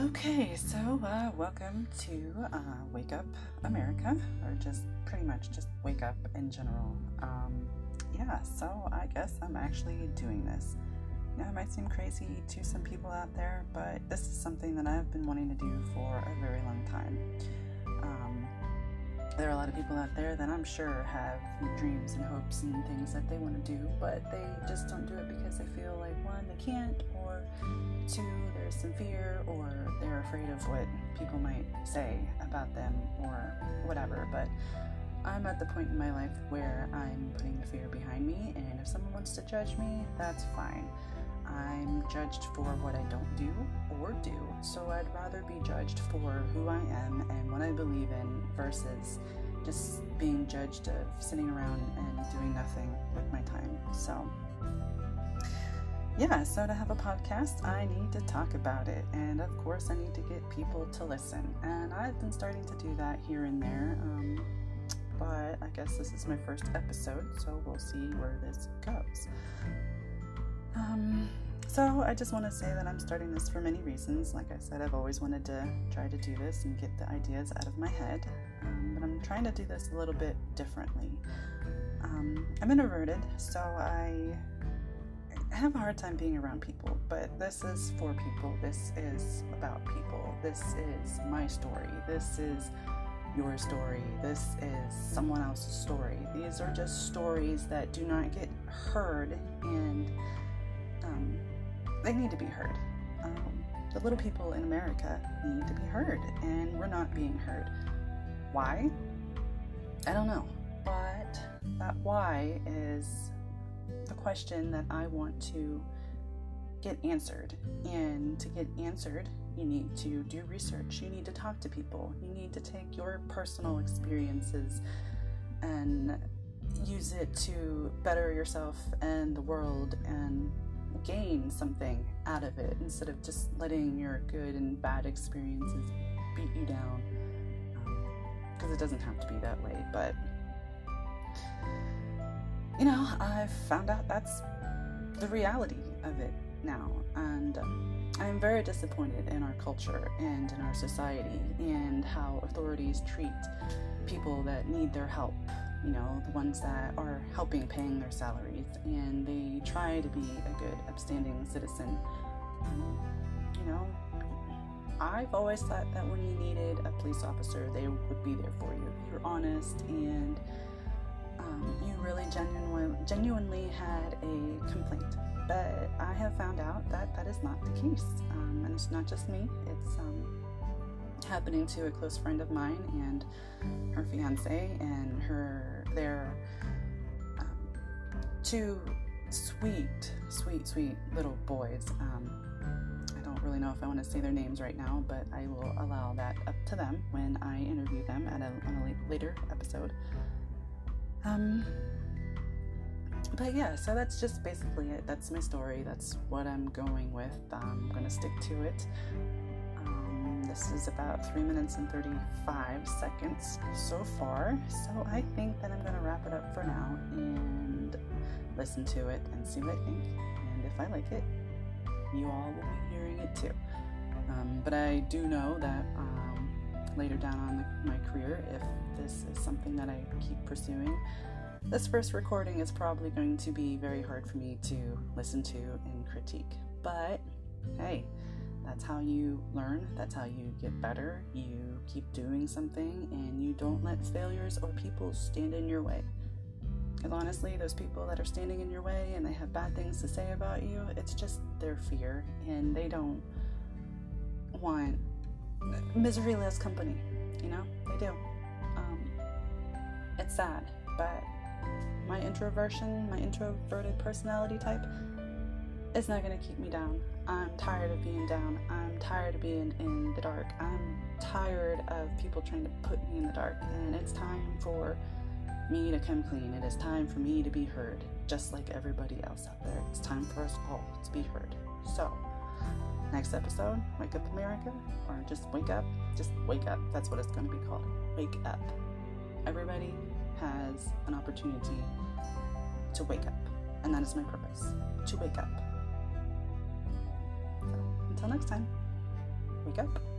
Okay, so welcome to Wake Up America, or just pretty much just Wake Up in general. Yeah, so I guess I'm actually doing this. Now it might seem crazy to some people out there, but this is something that I've been wanting to do for a very long time. There are a lot of people out there that I'm sure have dreams and hopes and things that they want to do, but they just don't do it because they feel like, one, they can't, or two, there's some fear, or they're afraid of what people might say about them or whatever. But I'm at the point in my life where I'm putting the fear behind me, and if someone wants to judge me, that's fine. I'm judged for what I don't do or do, so I'd rather be judged for who I am and what I believe in versus just being judged of sitting around and doing nothing with my time. So yeah, so to have a podcast, I need to talk about it, and of course I need to get people to listen, and I've been starting to do that here and there, but I guess this is my first episode, so we'll see where this goes. So I just want to say that I'm starting this for many reasons. Like I said, I've always wanted to try to do this and get the ideas out of my head, but I'm trying to do this a little bit differently. I'm introverted, so I have a hard time being around people, but this is for people, this is about people, this is my story, this is your story, this is someone else's story. These are just stories that do not get heard, and they need to be heard. The little people in America need to be heard, and we're not being heard. Why? I don't know, but that why is the question that I want to get answered, and to get answered, you need to do research, you need to talk to people, you need to take your personal experiences and use it to better yourself and the world and gain something out of it, instead of just letting your good and bad experiences beat you down, because it doesn't have to be that way. But you know, I've found out that's the reality of it now, and I'm very disappointed in our culture and in our society and how authorities treat people that need their help. You know, the ones that are helping, paying their salaries, and they try to be a good, upstanding citizen. You know, I've always thought that when you needed a police officer, they would be there for you. You're honest, and you really genuinely had a complaint. But I have found out that that is not the case, and it's not just me. It's happening to a close friend of mine and her fiance and their two sweet little boys. I don't really know if I want to say their names right now, but I will allow that up to them when I interview them on a later episode. But yeah, so that's just basically it. That's my story. That's what I'm going with. I'm going to stick to it. This is about 3 minutes and 35 seconds so far, so I think that I'm going to wrap it up for now and listen to it and see what I think, and if I like it, you all will be hearing it too. But I do know that later down on my career, if this is something that I keep pursuing, this first recording is probably going to be very hard for me to listen to and critique, but hey, that's how you learn, that's how you get better. You keep doing something, and you don't let failures or people stand in your way. Because honestly, those people that are standing in your way and they have bad things to say about you, it's just their fear, and they don't want misery loves company, you know? They do. It's sad, but my introverted personality type, it's not going to keep me down. I'm tired of being down. I'm tired of being in the dark. I'm tired of people trying to put me in the dark. And it's time for me to come clean. It is time for me to be heard, just like everybody else out there. It's time for us all to be heard. So, next episode, Wake Up America, or just Wake Up. Just Wake Up. That's what it's going to be called. Wake Up. Everybody has an opportunity to wake up. And that is my purpose, to wake up. So, until next time, wake up.